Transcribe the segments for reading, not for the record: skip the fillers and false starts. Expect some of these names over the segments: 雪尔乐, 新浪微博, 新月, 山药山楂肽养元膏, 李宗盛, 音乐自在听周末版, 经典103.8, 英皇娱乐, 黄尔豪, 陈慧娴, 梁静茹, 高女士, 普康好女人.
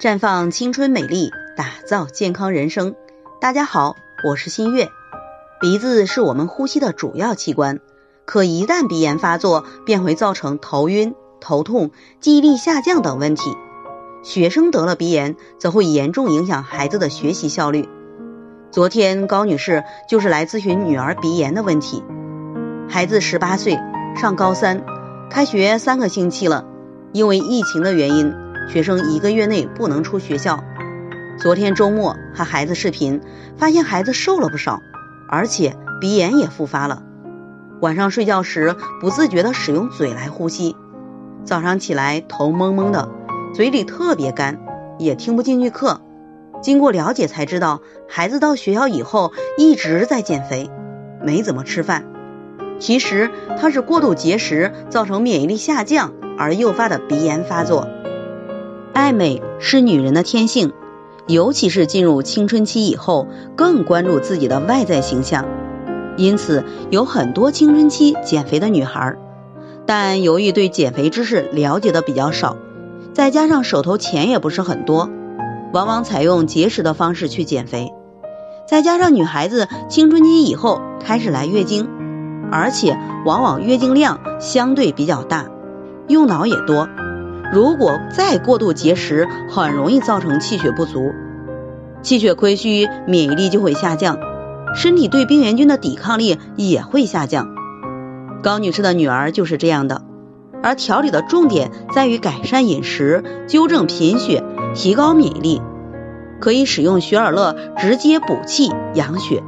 绽放青春美丽，打造健康人生。大家好，我是新月。鼻子是我们呼吸的主要器官，可一旦鼻炎发作，便会造成头晕、头痛、记忆力下降等问题。学生得了鼻炎，则会严重影响孩子的学习效率。昨天高女士就是来咨询女儿鼻炎的问题。孩子18岁，上高三，开学3个星期了，因为疫情的原因，学生1个月内不能出学校。昨天周末和孩子视频，发现孩子瘦了不少，而且鼻炎也复发了。晚上睡觉时不自觉地使用嘴来呼吸，早上起来头蒙蒙的，嘴里特别干，也听不进去课。经过了解才知道，孩子到学校以后一直在减肥，没怎么吃饭。其实他是过度节食造成免疫力下降而诱发的鼻炎发作。爱美是女人的天性，尤其是进入青春期以后，更关注自己的外在形象。因此有很多青春期减肥的女孩，但由于对减肥知识了解的比较少，再加上手头钱也不是很多，往往采用节食的方式去减肥。再加上女孩子青春期以后开始来月经，而且往往月经量相对比较大，用脑也多，如果再过度节食，很容易造成气血不足，气血亏虚，免疫力就会下降，身体对病原菌的抵抗力也会下降。高女士的女儿就是这样的，而调理的重点在于改善饮食，纠正贫血，提高免疫力。可以使用雪尔乐直接补气养血，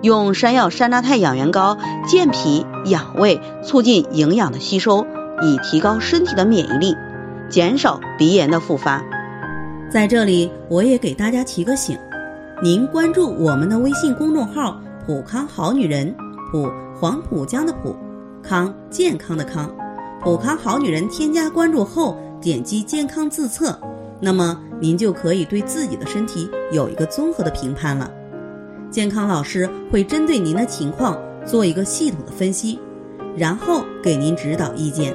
用山药山楂肽养元膏健脾养胃，促进营养的吸收，以提高身体的免疫力，减少鼻炎的复发。在这里我也给大家提个醒，您关注我们的微信公众号普康好女人，普黄浦江的普，康健康的康，普康好女人添加关注后，点击健康自测，那么您就可以对自己的身体有一个综合的评判了。健康老师会针对您的情况做一个系统的分析，然后给您指导意见。